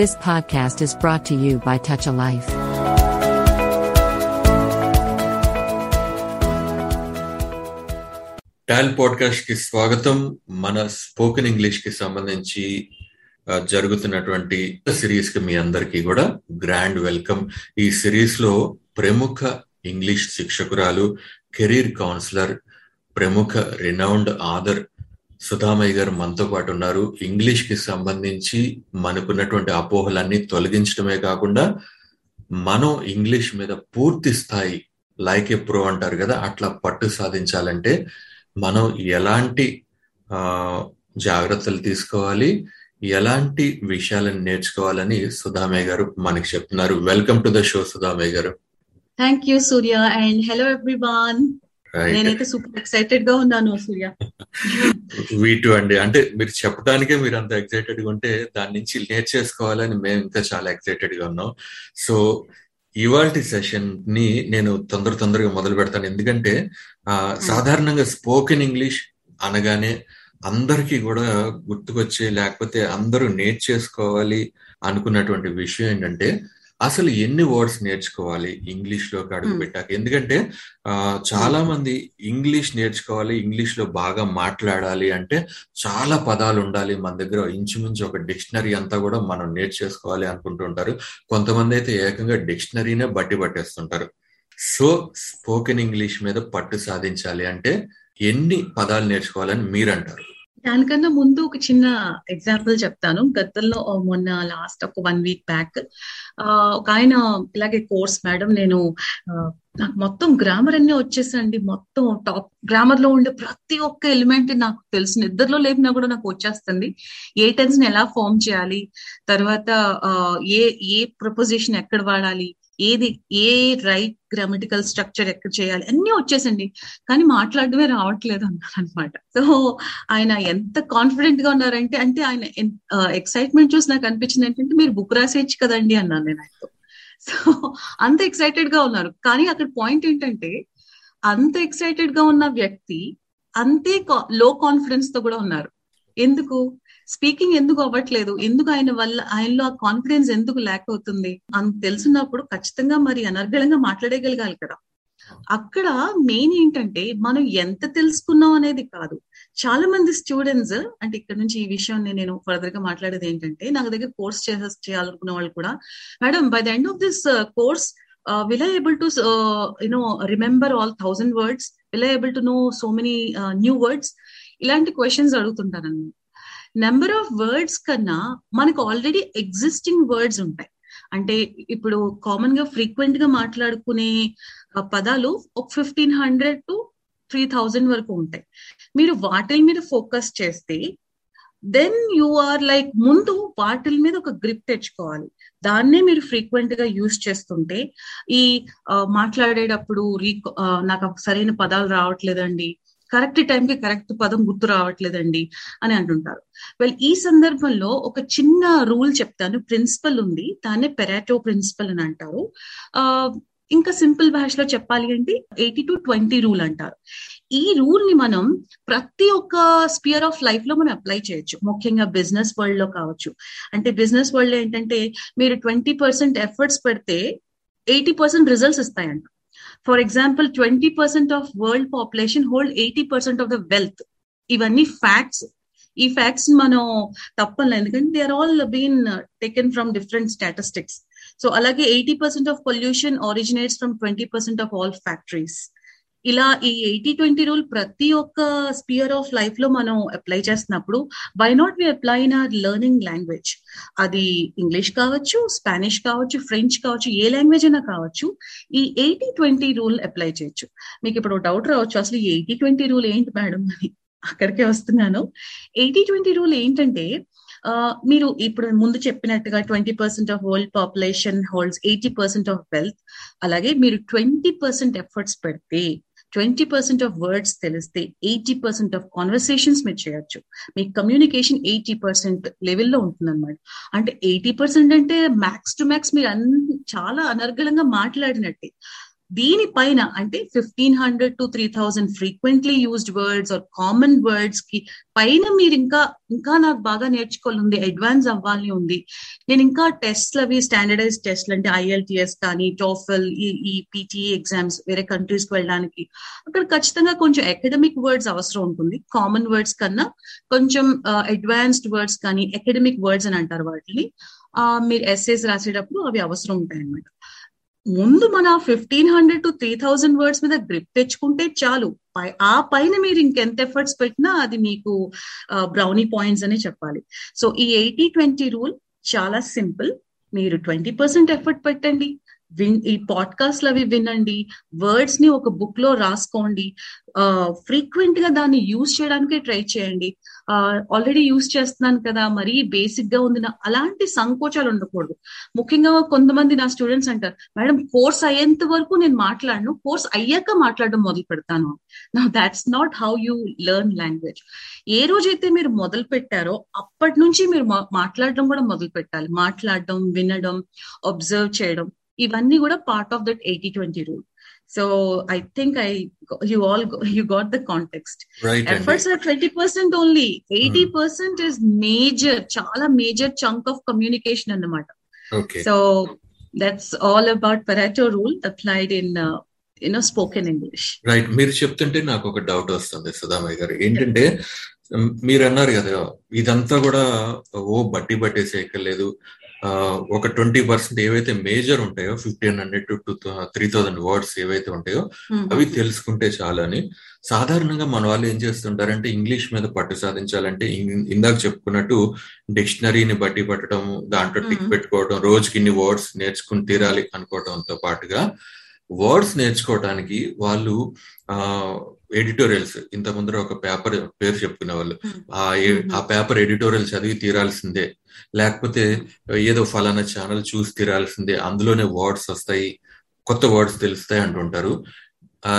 This podcast is brought to you by Touch a Life. TAL podcast కి స్వాగతం. మన spoken English కి సంబంధించి జరుగుతున్నటువంటి సిరీస్ కి మీ అందరికీ కూడా గ్రాండ్ వెల్కమ్. ఈ సిరీస్ లో ప్రముఖ ఇంగ్లీష్ శిక్షకురాలు, కెరీర్ కౌన్సిలర్, ప్రముఖ రినౌండ్ ఆథర్ సుధామయ్య గారు మనతో పాటు ఉన్నారు. ఇంగ్లీష్ కి సంబంధించి మనకున్నటువంటి అపోహలన్నీ తొలగించడమే కాకుండా మనం ఇంగ్లీష్ మీద పూర్తి స్థాయి లైక్ ఎప్రో అంటారు కదా, అట్లా పట్టు సాధించాలంటే మనం ఎలాంటి జాగ్రత్తలు తీసుకోవాలి, ఎలాంటి విషయాలను నేర్చుకోవాలని సుధామయ్య గారు మనకి చెప్తున్నారు. Welcome to the show Sudhamayya గారు. Thank you Surya, and hello everyone. నేనైతే సూపర్ ఎక్సైటెడ్ గా ఉన్నాను సూర్య. వీటు అండి, అంటే మీరు చెప్పడానికే మీరు అంత ఎక్సైటెడ్ గా ఉంటే దాని నుంచి నేర్చేసుకోవాలని మేము ఇంకా చాలా ఎక్సైటెడ్ గా ఉన్నాం. సో ఇవాల్టి సెషన్ ని నేను తొందరగా మొదలు పెడతాను, ఎందుకంటే సాధారణంగా స్పోకెన్ ఇంగ్లీష్ అనగానే అందరికీ కూడా గుర్తుకొచ్చే, లేకపోతే అందరూ నేర్చేసుకోవాలి అనుకున్నటువంటి విషయం ఏంటంటే అసలు ఎన్ని వర్డ్స్ నేర్చుకోవాలి ఇంగ్లీష్ లోకి అడుగు పెట్టాక. ఎందుకంటే చాలా మంది ఇంగ్లీష్ నేర్చుకోవాలి, ఇంగ్లీష్ లో బాగా మాట్లాడాలి అంటే చాలా పదాలు ఉండాలి మన దగ్గర, ఇంచుమించు ఒక డిక్షనరీ అంతా కూడా మనం నేర్చేసుకోవాలి అనుకుంటుంటారు. కొంతమంది అయితే ఏకంగా డిక్షనరీనే బట్టి పట్టేస్తుంటారు. సో స్పోకెన్ ఇంగ్లీష్ మీద పట్టు సాధించాలి అంటే ఎన్ని పదాలు నేర్చుకోవాలని మీరంటారు? దానికన్నా ముందు ఒక చిన్న ఎగ్జాంపుల్ చెప్తాను. గతంలో మొన్న లాస్ట్ ఒక 1 week బ్యాక్ ఒక ఆయన ఇలాగే కోర్స్, మేడం నేను నాకు మొత్తం గ్రామర్ అన్నీ వచ్చేసండి, మొత్తం టాప్ గ్రామర్ లో ఉండే ప్రతి ఒక్క ఎలిమెంట్ నాకు తెలుసు, నిద్రలో లేపినా కూడా నాకు వచ్చేస్తుంది. ఏ టెన్స్ ని ఎలా ఫామ్ చేయాలి, తర్వాత ఏ ఏ ప్రపోజిషన్ ఎక్కడ వాడాలి, ఏది ఏ రైట్ గ్రామటికల్ స్ట్రక్చర్ ఎక్కడ చేయాలి అన్నీ వచ్చేసండి, కానీ మాట్లాడమే రావట్లేదు అన్నారు అనమాట. సో ఆయన ఎంత కాన్ఫిడెంట్ గా ఉన్నారంటే, అంటే ఆయన ఎక్సైట్మెంట్ చూసి నాకు అనిపించింది ఏంటంటే, మీరు బుక్ రాసేయచ్చు కదండి అన్నాను నేను ఆయనతో. సో అంత ఎక్సైటెడ్ గా ఉన్నారు, కానీ అక్కడ పాయింట్ ఏంటంటే అంత ఎక్సైటెడ్ గా ఉన్న వ్యక్తి అంతే లో కాన్ఫిడెన్స్ తో కూడా ఉన్నారు. ఎందుకు స్పీకింగ్ ఎందుకు అవ్వట్లేదు, ఎందుకు ఆయన వల్ల ఆయనలో ఆ కాన్ఫిడెన్స్ ఎందుకు ల్యాక్ అవుతుంది? అంత తెలుసున్నప్పుడు ఖచ్చితంగా మరి అనర్గళంగా మాట్లాడేయగలగాలి కదా. అక్కడ మెయిన్ ఏంటంటే మనం ఎంత తెలుసుకున్నాం అనేది కాదు. చాలా మంది స్టూడెంట్స్, అంటే ఇక్కడ నుంచి ఈ విషయాన్ని నేను ఫర్దర్ గా మాట్లాడేది ఏంటంటే, నా దగ్గర కోర్స్ చేయాలనుకున్న వాళ్ళు కూడా, madam by the end of this course will I able to remember all 1,000 words? Will I able to know so many new words? ఇలాంటి క్వశ్చన్స్ అడుగుతుంటారని. నెంబర్ ఆఫ్ వర్డ్స్ కన్నా మనకు ఆల్రెడీ ఎగ్జిస్టింగ్ వర్డ్స్ ఉంటాయి. అంటే ఇప్పుడు కామన్ గా frequent గా మాట్లాడుకునే పదాలు ఒక 1,500 to 3,000 వరకు ఉంటాయి. మీరు వాటిల మీద ఫోకస్ చేస్తే దెన్ యు ఆర్ లైక్, ముందు వాటిల మీద ఒక గ్రిప్ తెచ్చుకోవాలి. దాన్నే మీరు ఫ్రీక్వెంట్ గా యూజ్ చేస్తుంటే ఈ మాట్లాడేటప్పుడు నాకు సరైన పదాలు రావట్లేదండి, కరెక్ట్ టైంకి కరెక్ట్ పదం గుర్తు రావట్లేదండి అని అంటుంటారు. వెల్, ఈ సందర్భంలో ఒక చిన్న రూల్ చెప్తాను, ప్రిన్సిపల్ ఉంది, దాన్నే పెరాటో ప్రిన్సిపల్ అని అంటారు. ఇంకా సింపుల్ భాషలో చెప్పాలి అంటే 80-20 రూల్ అంటారు. ఈ రూల్ ని మనం ప్రతి ఒక్క స్పియర్ ఆఫ్ లైఫ్ లో మనం అప్లై చేయొచ్చు, ముఖ్యంగా బిజినెస్ వరల్డ్ లో కావచ్చు. అంటే బిజినెస్ వరల్డ్ ఏంటంటే మీరు 20% ఎఫర్ట్స్ పెడితే 80% రిజల్ట్స్ ఇస్తాయంట. For example, 20% of world population hold 80% of the wealth. ఇవన్నీ ఫ్యాక్ట్స్. ఈ ఫ్యాక్ట్స్ మనం తప్పలేదు, ఎందుకంటే they are all been taken from different statistics. So అలాగే 80% of pollution originates from 20% of all factories. ఇలా ఈ 80-20 రూల్ ప్రతి ఒక్క స్పియర్ ఆఫ్ లైఫ్ లో మనం అప్లై చేసినప్పుడు, why not we apply in our learning language? అది ఇంగ్లీష్ కావచ్చు, స్పానిష్ కావచ్చు, ఫ్రెంచ్ కావచ్చు, ఏ లాంగ్వేజ్ అయినా కావచ్చు. ఈ 80-20 రూల్ అప్లై చేయొచ్చు. మీకు ఇప్పుడు డౌట్ రావచ్చు, అసలు ఈ 80-20 రూల్ ఏంటి మేడం అని. అక్కడికే వస్తున్నాను. 80-20 రూల్ ఏంటంటే, మీరు ఇప్పుడు ముందు చెప్పినట్టుగా 20% of world population holds 80% of wealth. అలాగే మీరు 20% ఎఫర్ట్స్ పెడితే, 20% ఆఫ్ వర్డ్స్ తెలిస్తే, 80% ఆఫ్ కాన్వర్సేషన్స్ మీరు చేయొచ్చు. మీ కమ్యూనికేషన్ 80% లెవెల్లో ఉంటుంది అనమాట. అంటే 80% అంటే మ్యాక్స్ టు మ్యాక్స్ మీరు చాలా అనర్గళంగా మాట్లాడినట్టే. దీనిపైన అంటే 1500 to 3000 frequently used words or common words కి పైన మీరు ఇంకా నాకు బాగా నేర్చుకోవాలి ఉంది, అడ్వాన్స్ అవ్వాలని ఉంది, నేను ఇంకా టెస్ట్లు అవి స్టాండర్డైజ్ టెస్ట్లు అంటే IELTS కానీ TOEFL ఈ PTE ఎగ్జామ్స్ వేరే కంట్రీస్ కి వెళ్ళడానికి అక్కడ ఖచ్చితంగా కొంచెం అకాడమిక్ వర్డ్స్ అవసరం ఉంటుంది. కామన్ వర్డ్స్ కన్నా కొంచెం అడ్వాన్స్డ్ వర్డ్స్ కానీ అకాడమిక్ వర్డ్స్ అని అంటారు వాటిని, మీరు ఎస్ఏస్ రాసేటప్పుడు అవి అవసరం ఉంటాయి అన్నమాట. ముందు మన 1500 to 3000 వర్డ్స్ మీద గ్రిప్ తెచ్చుకుంటే చాలు. ఆ పైన మీరు ఇంకెంత ఎఫర్ట్స్ పెట్టినా అది మీకు బ్రౌనీ పాయింట్స్ అనే చెప్పాలి. సో ఈ 80-20 రూల్ చాలా సింపుల్. మీరు 20% ఎఫర్ట్ పెట్టండి, ఈ పాడ్కాస్ట్లు అవి వినండి, వర్డ్స్ ని ఒక బుక్ లో రాసుకోండి, ఫ్రీక్వెంట్ గా దాన్ని యూజ్ చేయడానికి ట్రై చేయండి. ఆల్రెడీ యూజ్ చేస్తున్నాను కదా మరీ బేసిక్ గా ఉంది అలాంటి సంకోచాలు ఉండకూడదు. ముఖ్యంగా కొంతమంది నా స్టూడెంట్స్ అంటారు, మేడం కోర్స్ అయ్యేంత వరకు నేను మాట్లాడను, కోర్స్ అయ్యాక మాట్లాడడం మొదలు పెడతాను. నా that's not how you learn language. ఏ రోజైతే మీరు మొదలు పెట్టారో అప్పటి నుంచి మీరు మాట్లాడడం కూడా మొదలు పెట్టాలి. మాట్లాడడం, వినడం, అబ్జర్వ్ చేయడం ఇవన్నీ కూడా part of that 80-20 rule. So I think you got the context. Right, efforts are 20% only. 80% is major, చాలా major chunk of communication అన్నమాట. Okay. So that's all about Pareto rule applied in spoken English. Right. మీరు చెప్తుంటే నాకు ఒక doubt వస్తుంది సుధామయ్య గారు. ఏంటంటే మీరు అన్నారు కదా ఇదంతా కూడా బట్టి పట్టేసేయక్కర్లేదు, ఒక 20% ఏవైతే మేజర్ ఉంటాయో 1500 to 3000 వర్డ్స్ ఏవైతే ఉంటాయో అవి తెలుసుకుంటే చాలా అని. సాధారణంగా మన వాళ్ళు ఏం చేస్తుంటారంటే ఇంగ్లీష్ మీద పట్టు సాధించాలంటే ఇందాక చెప్పుకున్నట్టు డిక్షనరీని బట్టి పట్టడం, దాంట్లో టిక్ పెట్టుకోవడం, రోజుకి ఇన్ని వర్డ్స్ నేర్చుకుని తీరాలి అనుకోవడంతో పాటుగా వర్డ్స్ నేర్చుకోవడానికి వాళ్ళు ఎడిటోరియల్స్, ఇంత ముందర ఒక పేపర్ పేరు చెప్పుకునే వాళ్ళు, ఆ పేపర్ ఎడిటోరియల్ చదివి తీరాల్సిందే, లేకపోతే ఏదో ఫలానా ఛానల్ చూసి తీరాల్సిందే, అందులోనే వర్డ్స్ వస్తాయి, కొత్త వర్డ్స్ తెలుస్తాయి అంటుంటారు.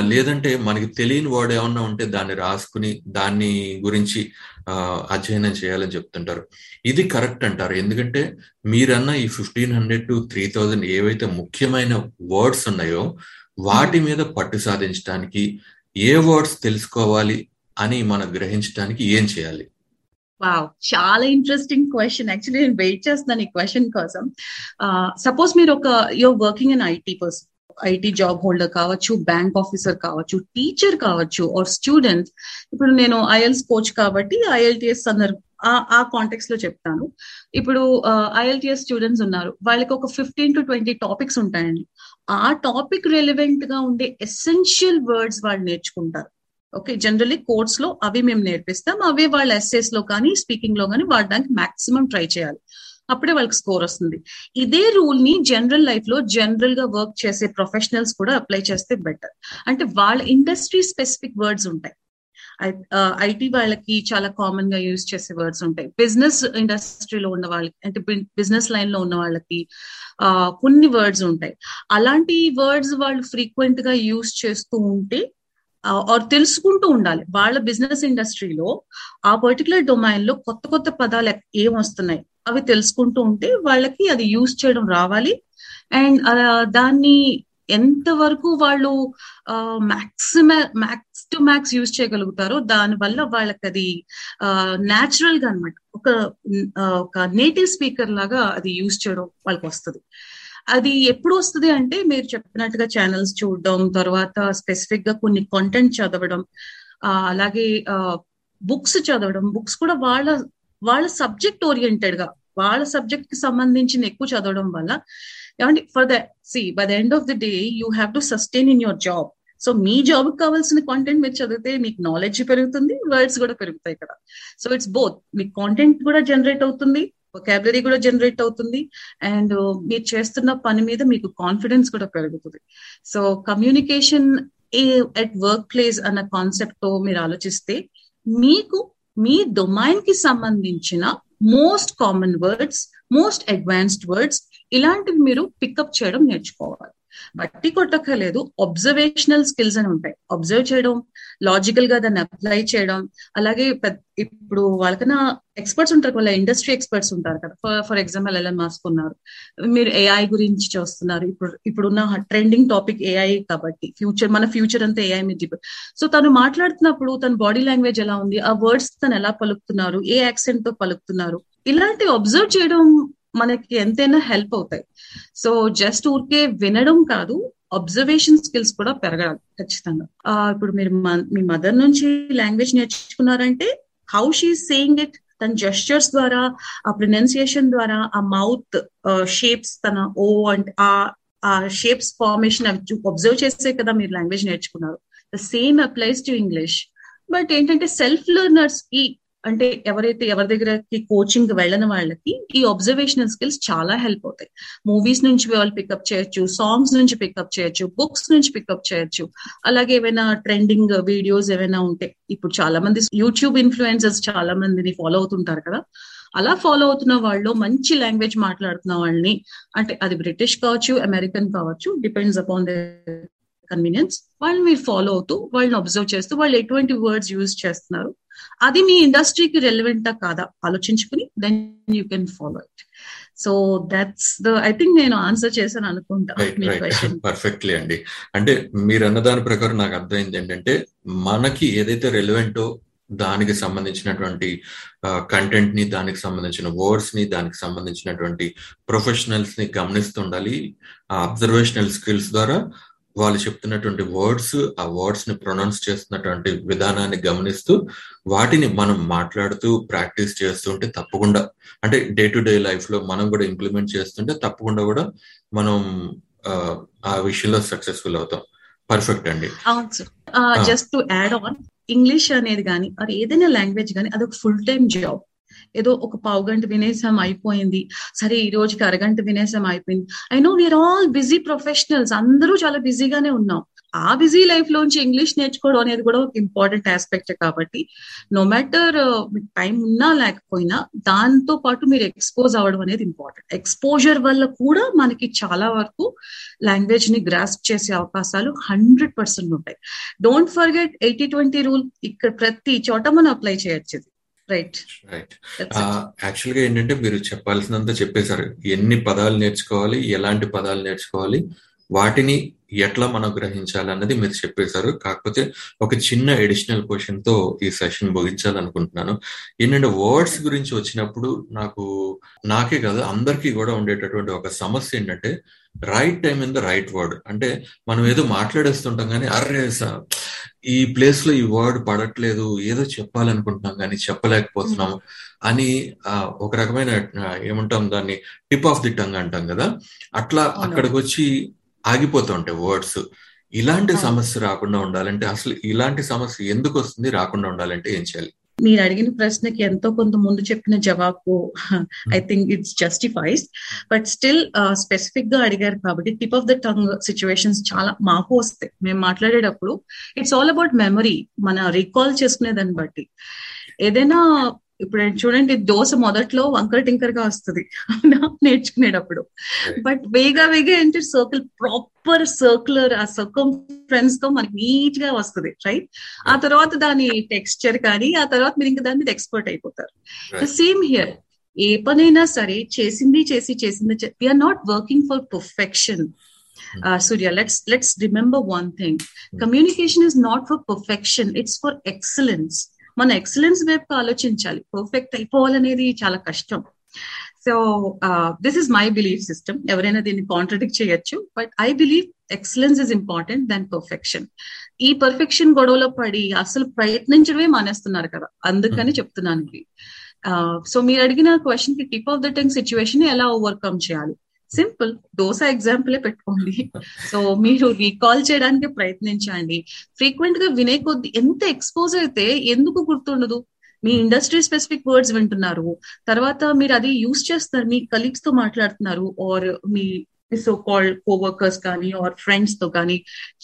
లేదంటే మనకి తెలియని వర్డ్ ఏమన్నా ఉంటే దాన్ని రాసుకుని దాన్ని గురించి అధ్యయనం చేయాలని చెప్తుంటారు. ఇది కరెక్ట్ అంటారు? ఎందుకంటే మీరన్న ఈ 1500 to 3000 ఏవైతే ముఖ్యమైన వర్డ్స్ ఉన్నాయో వాటి మీద పట్టు సాధించడానికి, ఏ వర్డ్స్ తెలుసుకోవాలి అని మనం గ్రహించడానికి ఏం చేయాలి? వావ్, చాలా ఇంట్రెస్టింగ్ క్వశ్చన్. యాక్చువల్లీ నేను వెయిట్ చేస్తున్నాను ఈ క్వశ్చన్ కోసం. సపోజ్ మీరు your working an IT person, IT job holder కావచ్చు, బ్యాంక్ ఆఫీసర్ కావచ్చు, టీచర్ కావచ్చు, ఆర్ స్టూడెంట్. ఇప్పుడు నేను IELTS కోచ్ కాబట్టి IELTS అందరు ఆ కాంటెక్స్ట్ లో చెప్తాను. ఇప్పుడు IELTS స్టూడెంట్స్ ఉన్నారు, వాళ్ళకి ఒక 15-20 టాపిక్స్ ఉంటాయండి. ఆ టాపిక్ రెలివెంట్ గా ఉండే ఎసెన్షియల్ వర్డ్స్ వాళ్ళు నేర్చుకుంటారు. ఓకే, జనరల్లీ కోర్స్ లో అవి మేము నేర్పిస్తాం, అవే వాళ్ళ ఎస్సేస్ లో కానీ స్పీకింగ్ లో కానీ వాడడానికి మాక్సిమం ట్రై చేయాలి, అప్పుడే వాళ్ళకి స్కోర్ వస్తుంది. ఇదే రూల్ ని జనరల్ లైఫ్ లో జనరల్ గా వర్క్ చేసే ప్రొఫెషనల్స్ కూడా అప్లై చేస్తే బెటర్. అంటే వాళ్ళ ఇండస్ట్రీ స్పెసిఫిక్ వర్డ్స్ ఉంటాయి. ఐటీ వాళ్ళకి చాలా కామన్ గా యూజ్ చేసే వర్డ్స్ ఉంటాయి. బిజినెస్ ఇండస్ట్రీలో ఉన్న వాళ్ళకి, అంటే బిజినెస్ లైన్ లో ఉన్న వాళ్ళకి కొన్ని వర్డ్స్ ఉంటాయి. అలాంటి వర్డ్స్ వాళ్ళు ఫ్రీక్వెంట్ గా యూజ్ చేస్తూ ఉంటే ఆర్ తెలుసుకుంటూ ఉండాలి. వాళ్ళ బిజినెస్ ఇండస్ట్రీలో ఆ పర్టికులర్ డొమైన్ లో కొత్త కొత్త పదాలు ఏం వస్తున్నాయి అవి తెలుసుకుంటూ ఉంటే వాళ్ళకి అది యూజ్ చేయడం రావాలి. అండ్ దాన్ని ఎంతవరకు వాళ్ళు మ్యాక్స్ టు మ్యాక్స్ యూజ్ చేయగలుగుతారో దానివల్ల వాళ్ళకి అది న్యాచురల్ గా అనమాట ఒక నేటివ్ స్పీకర్ లాగా అది యూజ్ చేయడం వాళ్ళకి వస్తుంది. అది ఎప్పుడు వస్తుంది అంటే మీరు చెప్పినట్టుగా ఛానల్స్ చూడడం, తర్వాత స్పెసిఫిక్ గా కొన్ని కంటెంట్ చదవడం, అలాగే బుక్స్ చదవడం. బుక్స్ కూడా వాళ్ళ సబ్జెక్ట్ ఓరియంటెడ్ గా వాళ్ళ సబ్జెక్ట్ కి సంబంధించిన ఎక్కువ చదవడం వల్ల ఏమంటే by the end of the day you have to sustain in your job. So మీ జాబ్ కి కావాల్సిన కంటెంట్ మీరు చదివితే మీకు నాలెడ్జ్ పెరుగుతుంది, వర్డ్స్ కూడా పెరుగుతాయి కదా. సో ఇట్స్ బోత్, మీకు కాంటెంట్ కూడా జనరేట్ అవుతుంది, వొకాబులరీ కూడా జనరేట్ అవుతుంది, అండ్ మీరు చేస్తున్న పని మీద మీకు కాన్ఫిడెన్స్ కూడా పెరుగుతుంది. So communication at work place అన్న కాన్సెప్ట్ తో మీరు ఆలోచిస్తే మీకు మీ డొమైన్ కి సంబంధించిన most common words, most advanced words ఇలాంటివి మీరు పికప్ చేయడం నేర్చుకోవాలి. బట్టి కొట్టక్కర్లేదు, అబ్జర్వేషనల్ స్కిల్స్ అని ఉంటాయి. అబ్జర్వ్ చేయడం, లాజికల్ గా దాన్ని అప్లై చేయడం. అలాగే ఇప్పుడు వాళ్ళకన్నా ఎక్స్పర్ట్స్ ఉంటారు, వాళ్ళ ఇండస్ట్రీ ఎక్స్పర్ట్స్ ఉంటారు కదా. ఫర్ ఎగ్జాంపుల్ ఎలన్ మాస్క్ ఉన్నారు, మీరు ఏఐ గురించి చూస్తున్నారు, ఇప్పుడున్న ట్రెండింగ్ టాపిక్ ఏఐ కాబట్టి ఫ్యూచర్, మన ఫ్యూచర్ అంతా ఏఐ మీద. సో తను మాట్లాడుతున్నప్పుడు తన బాడీ లాంగ్వేజ్ ఎలా ఉంది, ఆ వర్డ్స్ తను ఎలా పలుకుతున్నారు, ఏ యాక్సెంట్ తో పలుకుతున్నారు, ఇలాంటివి అబ్జర్వ్ చేయడం మనకి ఎంతైనా హెల్ప్ అవుతాయి. సో జస్ట్ ఊరికే వినడం కాదు, అబ్జర్వేషన్ స్కిల్స్ కూడా పెరగాలి ఖచ్చితంగా. ఇప్పుడు మీరు మీ మదర్ నుంచి లాంగ్వేజ్ నేర్చుకున్నారంటే హౌ షీ సేయింగ్ ఇట్, తన జెస్చర్స్ ద్వారా, ఆ ప్రొనౌన్సియేషన్ ద్వారా, ఆ మౌత్ షేప్స్, తన ఓ అంటే ఆ షేప్స్ ఫార్మేషన్ అవి అబ్జర్వ్ చేస్తే కదా మీరు లాంగ్వేజ్ నేర్చుకున్నారు. The same applies to English. But ఏంటంటే సెల్ఫ్ లెర్నర్స్ కి, అంటే ఎవరైతే ఎవరి దగ్గరకి కోచింగ్ వెళ్ళని వాళ్ళకి ఈ అబ్జర్వేషనల్ స్కిల్స్ చాలా హెల్ప్ అవుతాయి. మూవీస్ నుంచి వాళ్ళు పికప్ చేయొచ్చు, సాంగ్స్ నుంచి పికప్ చేయొచ్చు, బుక్స్ నుంచి పికప్ చేయొచ్చు. అలాగే ఏమైనా ట్రెండింగ్ వీడియోస్ ఏమైనా ఉంటే, ఇప్పుడు చాలా మంది యూట్యూబ్ ఇన్ఫ్లుయెన్సర్స్ చాలా మందిని ఫాలో అవుతుంటారు కదా, అలా ఫాలో అవుతున్న వాళ్ళు మంచి లాంగ్వేజ్ మాట్లాడుతున్న వాళ్ళని, అంటే అది బ్రిటిష్ కావచ్చు, అమెరికన్ కావచ్చు, డిపెండ్స్ అపాన్ ద కన్వీనియన్స్, వాళ్ళని మీరు ఫాలో అవుతూ వాళ్ళని అబ్జర్వ్ చేస్తూ వాళ్ళు ఎటువంటి వర్డ్స్ యూజ్ చేస్తున్నారు, అది మీ ఇండస్ట్రీకి రెలవెంటా కాదా ఆలోచించుకుని then you can follow it. So that's the, I think నేను ఆన్సర్ చేశాను అనుకుంటాను పర్ఫెక్ట్లీ అండి. అంటే మీరు అన్న దాని ప్రకారం నాకు అర్థమైంది ఏంటంటే, మనకి ఏదైతే రెలవెంటో దానికి సంబంధించినటువంటి కంటెంట్ ని, దానికి సంబంధించిన వర్డ్స్ ని, దానికి సంబంధించినటువంటి ప్రొఫెషనల్స్ ని గమనిస్తుండాలి. ఆ అబ్జర్వేషనల్ స్కిల్స్ ద్వారా వాళ్ళు చెప్తున్నటువంటి వర్డ్స్, ఆ వర్డ్స్ ని ప్రొనౌన్స్ చేస్తున్నటువంటి విధానాన్ని గమనిస్తూ వాటిని మనం మాట్లాడుతూ ప్రాక్టీస్ చేస్తుంటే తప్పకుండా, అంటే డే టు డే లైఫ్ లో మనం కూడా ఇంప్లిమెంట్ చేస్తుంటే తప్పకుండా కూడా మనం ఆ విషయంలో సక్సెస్ఫుల్ అవుతాం. పర్ఫెక్ట్ అండి. Just to add on, English అనేది కానీ అది ఏదైనా లాంగ్వేజ్ కానీ అదొక ఫుల్ టైం జాబ్. ఏదో ఒక పావు గంట వినేసాం అయిపోయింది, సరే ఈ రోజుకి అరగంట వినేసాం అయిపోయింది. I know we're all busy professionals, అందరూ చాలా బిజీగానే ఉన్నాం. ఆ బిజీ లైఫ్ లోంచి ఇంగ్లీష్ నేర్చుకోవడం అనేది కూడా ఒక ఇంపార్టెంట్ ఆస్పెక్ట్. కాబట్టి నో మ్యాటర్ మీకు టైం ఉన్నా లేకపోయినా దాంతో పాటు మీరు ఎక్స్పోజ్ అవ్వడం అనేది ఇంపార్టెంట్. ఎక్స్పోజర్ వల్ల కూడా మనకి చాలా వరకు లాంగ్వేజ్ ని గ్రాస్ప్ చేసే అవకాశాలు 100% ఉంటాయి. డోంట్ ఫర్గెట్ 80-20 రూల్, ఇక్కడ ప్రతి చోట మనం అప్లై చేయొచ్చు. యాక్చువల్ గా ఏంటంటే మీరు చెప్పాల్సినంత చెప్పేశారు, ఎన్ని పదాలు నేర్చుకోవాలి, ఎలాంటి పదాలు నేర్చుకోవాలి, వాటిని ఎట్లా మనం గ్రహించాలి అన్నది మీరు చెప్పేశారు. కాకపోతే ఒక చిన్న ఎడిషనల్ క్వశ్చన్ తో ఈ సెషన్ ముగించాలనుకుంటున్నాను. ఏంటంటే వర్డ్స్ గురించి వచ్చినప్పుడు నాకే కాదు అందరికీ కూడా ఉండేటటువంటి ఒక సమస్య ఏంటంటే right time in the right word. అంటే మనం ఏదో మాట్లాడేస్తుంటాం కానీ అర్రే సార్ ఈ ప్లేస్ లో ఈ వర్డ్ పడట్లేదు, ఏదో చెప్పాలనుకుంటున్నాం కానీ చెప్పలేకపోతున్నాము అని ఒక రకమైన ఏమంటాం దాన్ని, టిప్ ఆఫ్ ది టంగ్ అంటాం కదా, అట్లా అక్కడికి వచ్చి ఆగిపోతూ ఉంటాయి వర్డ్స్. ఇలాంటి సమస్య రాకుండా ఉండాలంటే, అసలు ఇలాంటి సమస్య ఎందుకు వస్తుంది, రాకుండా ఉండాలంటే ఏం చేయాలి? మీరు అడిగిన ప్రశ్నకి ఎంతో కొంత ముందు చెప్పిన జవాబు I think it's justified, but still specific గా అడిగారు కాబట్టి tip of the tongue situations చాలా మాకు వస్తాయి మేము మాట్లాడేటప్పుడు. ఇట్స్ ఆల్ అబౌట్ మెమరీ, మన రీకాల్ చేసుకునే దాన్ని బట్టి. ఏదైనా ఇప్పుడు చూడండి, దోశ మొదట్లో వంకర్ టింకర్ గా వస్తుంది నేర్చుకునేటప్పుడు, బట్ వేగా ఏంటి సర్కిల్, ప్రాపర్ సర్క్యులర్, ఆ సర్కమ్ ఫ్రెండ్స్ తో మనకి నీట్ గా వస్తుంది రైట్. ఆ తర్వాత దాని టెక్స్చర్ కానీ, ఆ తర్వాత మీరు ఇంకా దాని మీద ఎక్స్పర్ట్ అయిపోతారు. ద సేమ్ హియర్, ఏ పనైనా సరే చేసింది we're not working for perfection. Surya, let's remember one thing. Communication is not for perfection, it's for excellence. మన ఎక్సలెన్స్ వైపు ఆలోచించాలి, పర్ఫెక్ట్ అయిపోవాలనేది చాలా కష్టం. So this is my belief system. ఎవరైనా దీన్ని కాంట్రడిక్ట్ చేయొచ్చు, but I believe excellence is important than perfection. ఈ పర్ఫెక్షన్ గొడవలో పడి అసలు ప్రయత్నించడమే మానేస్తున్నారు కదా, అందుకని చెప్తున్నాను ఇది. సో మీరు అడిగిన క్వశ్చన్ కి tip of the tongue situation ఎలా ఓవర్కమ్ చేయాలి, సింపుల్ దోశ ఎగ్జాంపులే పెట్టుకోండి. సో మీరు రీకాల్ చేయడానికి ప్రయత్నించండి. ఫ్రీక్వెంట్ గా వినే కొద్ది ఎంత ఎక్స్పోజ్ అయితే ఎందుకు గుర్తుండదు, మీ ఇండస్ట్రీ స్పెసిఫిక్ వర్డ్స్ వింటున్నారు, తర్వాత మీరు అది యూజ్ చేస్తారు, మీ కలీగ్స్ తో మాట్లాడుతున్నారు, ఆర్ మీ సో కాల్డ్ కోవర్కర్స్ కానీ ఆర్ ఫ్రెండ్స్ తో కానీ.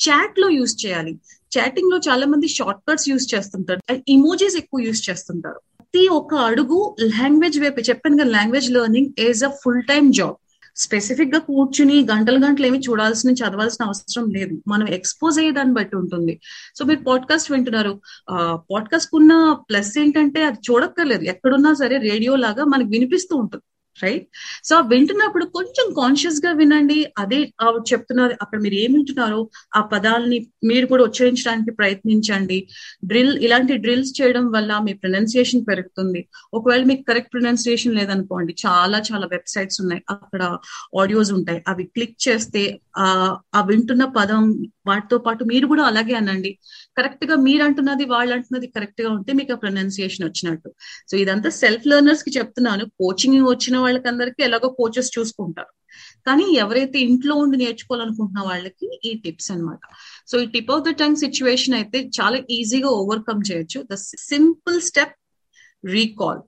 చాట్ లో యూజ్ చేయాలి. చాటింగ్ లో చాలా మంది షార్ట్ కట్స్ యూజ్ చేస్తుంటారు, ఇమోజీస్ ఎక్కువ యూజ్ చేస్తుంటారు. ప్రతి ఒక్క అడుగు లాంగ్వేజ్ వైపు, చెప్పాను కదా language learning is a full time job. Specific గా కూర్చుని గంటలు గంటలు ఏమి చూడాల్సిన చదవాల్సిన అవసరం లేదు. మనం ఎక్స్పోజ్ అయ్యే దాన్ని బట్టి ఉంటుంది. సో మీరు పాడ్కాస్ట్ వింటున్నారు, పాడ్కాస్ట్ ఉన్న ప్లస్ ఏంటంటే అది చూడక్కర్లేదు, ఎక్కడున్నా సరే రేడియో లాగా మనకు వినిపిస్తూ ఉంటుంది, రైట్? సో వింటున్నప్పుడు కొంచెం కాన్షియస్ గా వినండి. అదే చెప్తున్నారు అక్కడ మీరు ఏమి వింటున్నారో ఆ పదాలని మీరు కూడా ఉచ్చరించడానికి ప్రయత్నించండి. ఇలాంటి డ్రిల్స్ చేయడం వల్ల మీ ప్రొనౌన్సియేషన్ పెరుగుతుంది. ఒకవేళ మీకు కరెక్ట్ ప్రొనౌన్సియేషన్ లేదనుకోండి, చాలా చాలా వెబ్సైట్స్ ఉన్నాయి, అక్కడ ఆడియోస్ ఉంటాయి, అవి క్లిక్ చేస్తే ఆ వింటున్న పదం వాటితో పాటు మీరు కూడా అలాగే అనండి. కరెక్ట్ గా మీరు అంటున్నది వాళ్ళు అంటున్నది కరెక్ట్ గా ఉంటే మీకు ఆ ప్రొనౌన్సియేషన్ వచ్చినట్టు. సో ఇదంతా సెల్ఫ్ లెర్నర్స్ కి చెప్తున్నాను. కోచింగ్ వచ్చిన వాళ్ళకందరికీ ఎలాగో కోచెస్ చూసుకుంటారు, కానీ ఎవరైతే ఇంట్లో ఉండి నేర్చుకోవాలనుకుంటున్న వాళ్ళకి ఈ టిప్స్ అనమాట. సో ఈ tip of the tongue situation అయితే చాలా ఈజీగా ఓవర్కమ్ చేయొచ్చు. The simple step recall.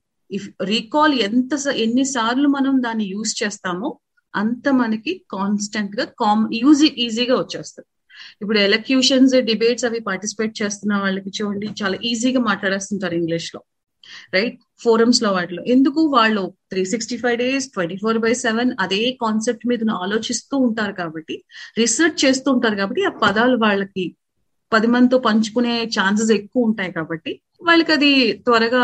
Recall ఎన్నిసార్లు మనం దాన్ని యూజ్ చేస్తామో అంత మనకి కాన్స్టెంట్ గా ఈజీగా వచ్చేస్తుంది. ఇప్పుడు ఎలక్యూషన్స్, డిబేట్స్ అవి పార్టిసిపేట్ చేస్తున్న వాళ్ళకి చూడండి, చాలా ఈజీగా మాట్లాడేస్తుంటారు ఇంగ్లీష్ లో, రైట్? ఫోరమ్స్ లో వాటిలో ఎందుకు వాళ్ళు 365 days 24/7 అదే కాన్సెప్ట్ మీద ఆలోచిస్తూ ఉంటారు కాబట్టి, రీసెర్చ్ చేస్తూ ఉంటారు కాబట్టి, ఆ పదాలు వాళ్ళకి 10 మందితో పంచుకునే ఛాన్సెస్ ఎక్కువ ఉంటాయి కాబట్టి వాళ్ళకి అది త్వరగా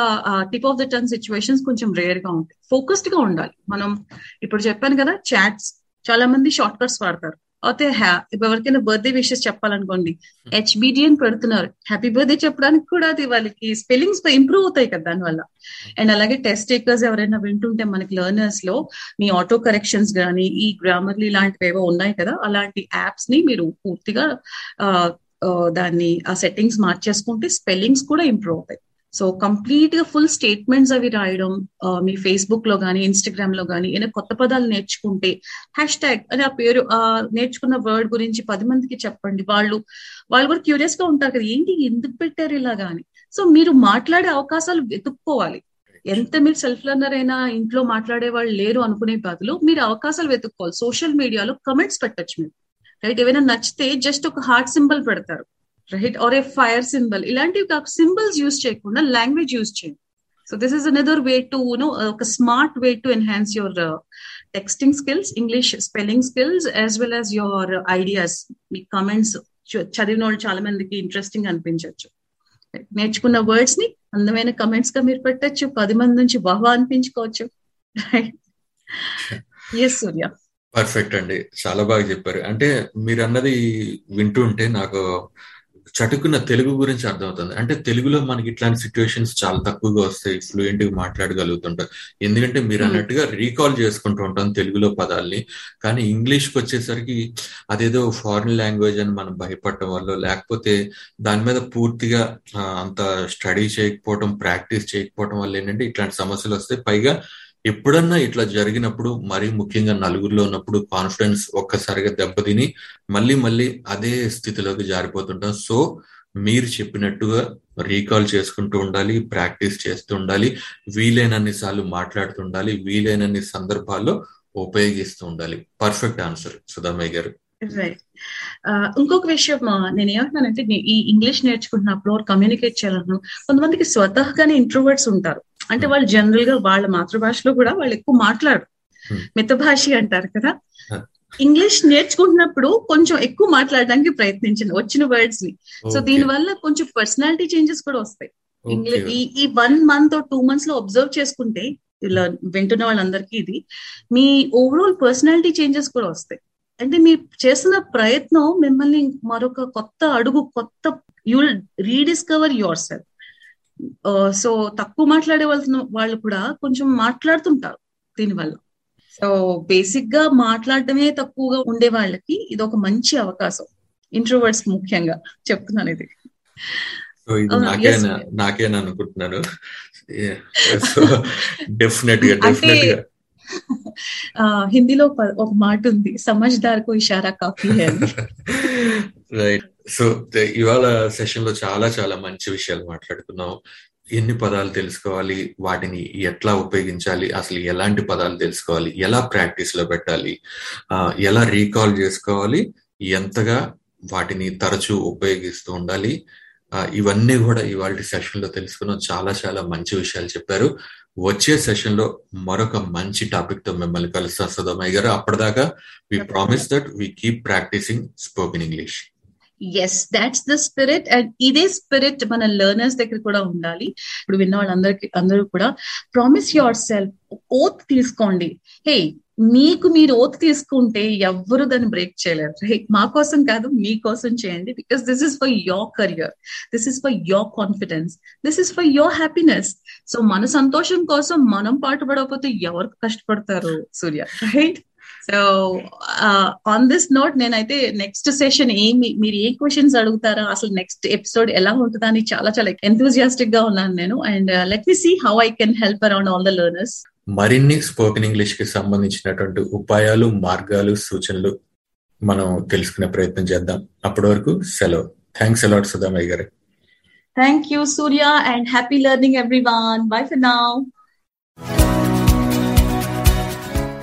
tip of the tongue situations కొంచెం రేర్ గా ఉంటాయి. ఫోకస్డ్ గా ఉండాలి మనం. ఇప్పుడు చెప్పాను కదా, చాట్స్ చాలా మంది షార్ట్ కట్స్ వాడతారు. అయితే ఎవరికైనా బర్త్డే విషెస్ చెప్పాలనుకోండి, HBD అని పెడుతున్నారు. హ్యాపీ బర్త్డే చెప్పడానికి కూడా అది వాళ్ళకి స్పెల్లింగ్స్ ఇంప్రూవ్ అవుతాయి కదా దానివల్ల. అండ్ అలాగే టెస్ట్ టేకర్స్ ఎవరైనా వింటుంటే మనకి లెర్నర్స్ లో మీ ఆటో కరెక్షన్స్ కానీ ఈ గ్రామర్లీ లాంటివి ఏవో ఉన్నాయి కదా, అలాంటి యాప్స్ ని మీరు పూర్తిగా దాన్ని ఆ సెట్టింగ్స్ మార్చేసుకుంటే స్పెల్లింగ్స్ కూడా ఇంప్రూవ్ అవుతాయి. సో కంప్లీట్ గా ఫుల్ స్టేట్మెంట్స్ అవి రాయడం, మీ ఫేస్బుక్ లో కానీ ఇన్స్టాగ్రామ్ లో కానీ ఏదైనా కొత్త పదాలు నేర్చుకుంటే హ్యాష్ ట్యాగ్ అని ఆ పేరు నేర్చుకున్న వర్డ్ గురించి 10 మందికి చెప్పండి. వాళ్ళు కూడా క్యూరియస్ గా ఉంటారు కదా, ఏంటి ఎందుకు పెట్టారు ఇలాగా అని. సో మీరు మాట్లాడే అవకాశాలు వెతుక్కోవాలి. ఎంత మీరు సెల్ఫ్ లెర్నర్ అయినా ఇంట్లో మాట్లాడే వాళ్ళు లేరు అనుకునే బదులు మీరు అవకాశాలు వెతుక్కోవాలి. సోషల్ మీడియాలో కమెంట్స్ పెట్టచ్చు మీరు, రైట్? ఏమైనా నచ్చితే జస్ట్ ఒక హార్ట్ సింబల్ పెడతారు, right? Or a fire symbol, ఇలాంటివి సింబల్స్ యూజ్ చేయకుండా లాంగ్వేజ్ యూజ్ చేయండి. So this is another way to ఒక smart way to enhance your texting skills, English spelling skills, as well as your ideas. మీ comments చదివిన వాళ్ళు చాలా మందికి interesting అనిపించవచ్చు. నేర్చుకున్న వర్డ్స్ ని అందమైన కమెంట్స్ గా మీరు పెట్టచ్చు, 10 మంది నుంచి బాగా అనిపించుకోవచ్చు. ఎస్ సూర్య, పర్ఫెక్ట్ అండి, చాలా బాగా చెప్పారు. అంటే మీరు అన్నది వింటుంటే నాకు చటుకున్న తెలుగు గురించి అర్థమవుతుంది. అంటే తెలుగులో మనకి ఇట్లాంటి సిచ్యువేషన్స్ చాలా తక్కువగా వస్తాయి, ఫ్లూయెంట్ గా మాట్లాడగలుగుతుంటాం, ఎందుకంటే మీరు అన్నట్టుగా రీకాల్ చేసుకుంటూ ఉంటాం తెలుగులో పదాలని. కానీ ఇంగ్లీష్కి వచ్చేసరికి అదేదో ఫారిన్ లాంగ్వేజ్ అని మనం భయపడటం వల్ల, లేకపోతే దాని మీద పూర్తిగా అంత స్టడీ చేయకపోవటం, ప్రాక్టీస్ చేయకపోవటం వల్ల ఏంటంటే ఇట్లాంటి సమస్యలు వస్తాయి. పైగా ఎప్పుడన్నా ఇట్లా జరిగినప్పుడు, మరీ ముఖ్యంగా నలుగురిలో ఉన్నప్పుడు కాన్ఫిడెన్స్ ఒక్కసారిగా దెబ్బతిని మళ్ళీ మళ్ళీ అదే స్థితిలోకి జారిపోతుంటాం. సో మీరు చెప్పినట్టుగా రీకాల్ చేసుకుంటూ ఉండాలి, ప్రాక్టీస్ చేస్తూ ఉండాలి, వీలైనన్ని సార్లు మాట్లాడుతుండాలి, వీలైనన్ని సందర్భాల్లో ఉపయోగిస్తూ ఉండాలి. పర్ఫెక్ట్ ఆన్సర్ సుధామయ్య గారు. రైట్. ఇంకొక విషయం నేను ఏమంటున్నానంటే, ఈ ఇంగ్లీష్ నేర్చుకుంటున్నప్పుడు కమ్యూనికేట్ చేయాలను కొంతమందికి స్వతహాగానే ఇంట్రోవర్ట్స్ ఉంటారు. అంటే వాళ్ళు జనరల్ గా వాళ్ళ మాతృభాషలో కూడా వాళ్ళు ఎక్కువ మాట్లాడరు, మితభాషి అంటారు కదా. ఇంగ్లీష్ నేర్చుకుంటున్నప్పుడు కొంచెం ఎక్కువ మాట్లాడడానికి ప్రయత్నించండి వచ్చిన వర్డ్స్ ని. సో దీనివల్ల కొంచెం పర్సనాలిటీ చేంజెస్ కూడా వస్తాయి. ఇంగ్లీష్ ఈ 1 month or 2 months లో అబ్జర్వ్ చేసుకుంటే, ఇలా వింటున్న వాళ్ళందరికీ ఇది, మీ ఓవరాల్ పర్సనాలిటీ చేంజెస్ కూడా వస్తాయి. అంటే మీరు చేసిన ప్రయత్నం మిమ్మల్ని మరొక కొత్త అడుగు, కొత్త you will rediscover your self. So తక్కువ మాట్లాడే వాళ్ళు కూడా కొంచెం మాట్లాడుతుంటారు దీనివల్ల. సో బేసిక్ గా మాట్లాడటమే తక్కువగా ఉండే వాళ్ళకి ఇది ఒక మంచి అవకాశం, ఇంట్రోవర్ట్స్ ముఖ్యంగా చెప్తున్నాను ఇది. నాకేనా అనుకుంటున్నాను. హిందీలో ఒక మాట ఉంది, సమజ్దార్ కో ఇషారా కాఫీ హై. రైట్. సో ఇవాళ సెషన్ లో చాలా చాలా మంచి విషయాలు మాట్లాడుకున్నాం. ఎన్ని పదాలు తెలుసుకోవాలి, వాటిని ఎట్లా ఉపయోగించాలి, అసలు ఎలాంటి పదాలు తెలుసుకోవాలి, ఎలా ప్రాక్టీస్ లో పెట్టాలి, ఎలా రీకాల్ చేసుకోవాలి, ఎంతగా వాటిని తరచూ ఉపయోగిస్తూ ఉండాలి, ఇవన్నీ కూడా ఇవాళ సెషన్లో తెలుసుకున్నాం. చాలా చాలా మంచి విషయాలు చెప్పారు. వచ్చే సెషన్లో మరొక మంచి టాపిక్తో మిమ్మల్ని కలుస్తా సుధామయ్య గారు. అప్పటిదాకా we promise that we keep practising spoken English. Yes, that's the spirit. And either spirit మన లెర్నర్స్ దగ్గర కూడా ఉండాలి. ఇప్పుడు విన్న వాళ్ళందరికీ అందరూ కూడా ప్రామిస్ యువర్ సెల్ఫ్, ఓత్ తీసుకోండి. హే, మీకు మీరు ఓత్ తీసుకుంటే ఎవ్వరు దాన్ని బ్రేక్ చేయలేరు. హే, మా కోసం కాదు, మీ కోసం చేయండి. Because this is for your career, this is for your confidence, this is for your happiness. So మన సంతోషం కోసం మనం పాటుపడకపోతే ఎవరు కష్టపడతారు Surya, right? So on this note, నేనైతే నెక్స్ట్ సెషన్ మీరు ఏ క్వశ్చన్స్ అడుగుతారా, అసలు నెక్స్ట్ ఎపిసోడ్ ఎలా ఉంటుందా అని చాలా చాలా ఎంతూజియాస్టిక్ గా ఉన్నాను నేను. And let me see how I can help around all the learners. మరిన్ని స్పోకెన్ ఇంగ్లీష్ కి సంబంధించినటువంటి ఉపాయాలు, మార్గాలు, సూచనలు మనం తెలుసుకునే ప్రయత్నం చేద్దాం. అప్పటి వరకు సెలవు. థ్యాంక్స్ అలాట్ సుధామయ్య గారు. Thank you Surya, and happy learning everyone. Bye for now.